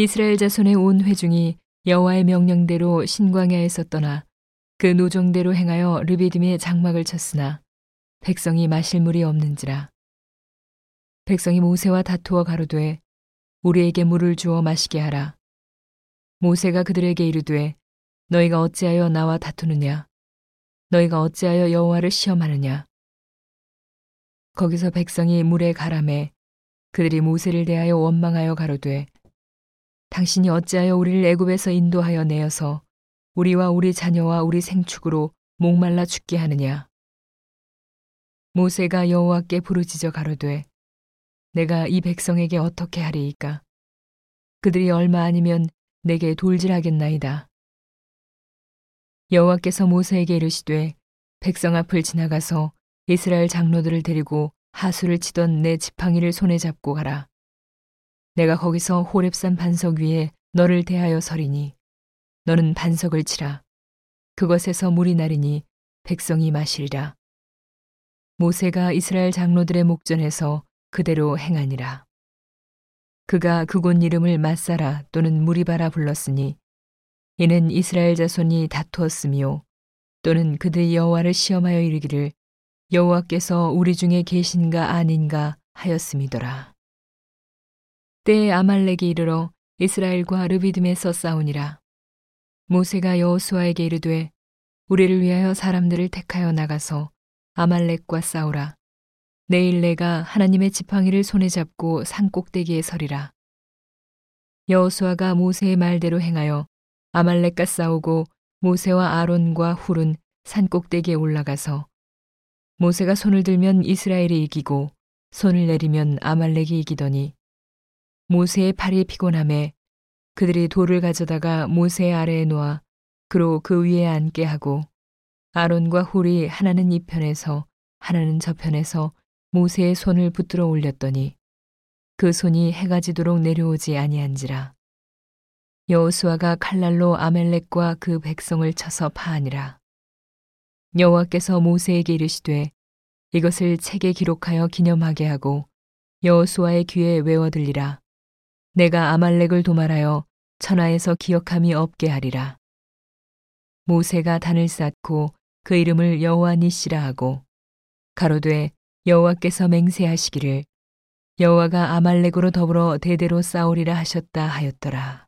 이스라엘 자손의 온 회중이 여호와의 명령대로 신광야에서 떠나 그 노정대로 행하여 르비딤의 장막을 쳤으나 백성이 마실 물이 없는지라. 백성이 모세와 다투어 가로되 우리에게 물을 주어 마시게 하라. 모세가 그들에게 이르되 너희가 어찌하여 나와 다투느냐? 너희가 어찌하여 여호와를 시험하느냐? 거기서 백성이 물에 가라매 그들이 모세를 대하여 원망하여 가로되 당신이 어찌하여 우리를 애굽에서 인도하여 내어서 우리와 우리 자녀와 우리 생축으로 목말라 죽게 하느냐? 모세가 여호와께 부르짖어 가로되 내가 이 백성에게 어떻게 하리이까? 그들이 얼마 아니면 내게 돌질하겠나이다. 여호와께서 모세에게 이르시되 백성 앞을 지나가서 이스라엘 장로들을 데리고 하수를 치던 내 지팡이를 손에 잡고 가라. 내가 거기서 호렙산 반석 위에 너를 대하여 서리니 너는 반석을 치라. 그것에서 물이 나리니 백성이 마시리라. 모세가 이스라엘 장로들의 목전에서 그대로 행하니라. 그가 그곳 이름을 마사라 또는 무리바라 불렀으니 이는 이스라엘 자손이 다투었으며 또는 그들이 여호와를 시험하여 이르기를 여호와께서 우리 중에 계신가 아닌가 하였음이더라. 때에 아말렉이 이르러 이스라엘과 르비딤에서 싸우니라. 모세가 여호수아에게 이르되 우리를 위하여 사람들을 택하여 나가서 아말렉과 싸우라. 내일 내가 하나님의 지팡이를 손에 잡고 산 꼭대기에 서리라. 여호수아가 모세의 말대로 행하여 아말렉과 싸우고 모세와 아론과 훌은 산 꼭대기에 올라가서 모세가 손을 들면 이스라엘이 이기고 손을 내리면 아말렉이 이기더니 모세의 팔이 피곤함에 그들이 돌을 가져다가 모세의 아래에 놓아 그로 그 위에 앉게 하고 아론과 훌이 하나는 이 편에서 하나는 저 편에서 모세의 손을 붙들어 올렸더니 그 손이 해가 지도록 내려오지 아니한지라. 여호수아가 칼날로 아말렉과 그 백성을 쳐서 파하니라. 여호와께서 모세에게 이르시되 이것을 책에 기록하여 기념하게 하고 여호수아의 귀에 외워 들리라. 내가 아말렉을 도말하여 천하에서 기억함이 없게 하리라. 모세가 단을 쌓고 그 이름을 여호와 니시라 하고 가로되 여호와께서 맹세하시기를 여호와가 아말렉으로 더불어 대대로 싸우리라 하셨다 하였더라.